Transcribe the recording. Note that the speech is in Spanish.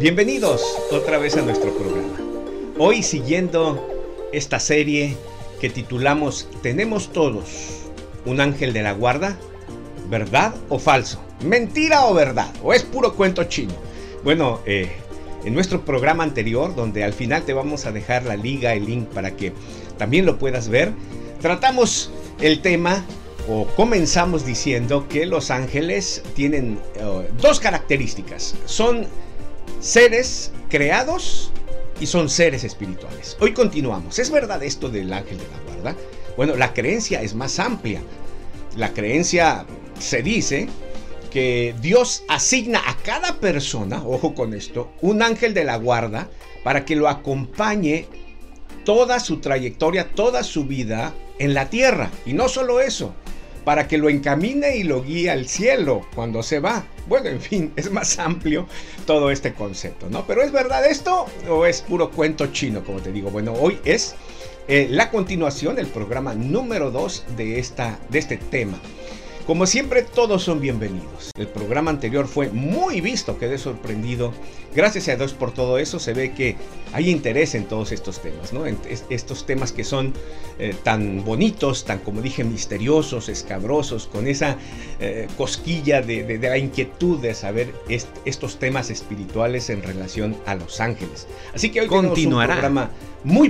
Bienvenidos otra vez a nuestro programa. Hoy siguiendo esta serie que titulamos Tenemos todos un ángel de la guarda, ¿verdad o falso? ¿Mentira o verdad? ¿O es puro cuento chino? Bueno, en nuestro programa anterior, donde al final te vamos a dejar la liga, el link para que también lo puedas ver, tratamos el tema o comenzamos diciendo que los ángeles tienen dos características. Son seres creados y son seres espirituales. Hoy continuamos. ¿Es verdad esto del ángel de la guarda? Bueno, la creencia es más amplia. La creencia se dice que Dios asigna a cada persona, ojo con esto, un ángel de la guarda para que lo acompañe toda su trayectoria, toda su vida en la tierra. Y no solo eso, para que lo encamine y lo guíe al cielo cuando se va. Bueno, en fin, es más amplio todo este concepto, ¿no? Pero ¿es verdad esto o es puro cuento chino, como te digo? Bueno, hoy es la continuación, el programa número 2 de este tema. Como siempre, todos son bienvenidos. El programa anterior fue muy visto, quedé sorprendido. Gracias a Dios por todo eso, se ve que hay interés en todos estos temas, ¿no? En estos temas que son tan bonitos, tan, como dije, misteriosos, escabrosos, con esa cosquilla de la inquietud de saber estos temas espirituales en relación a los ángeles. Así que hoy continuará. Tenemos un programa muy...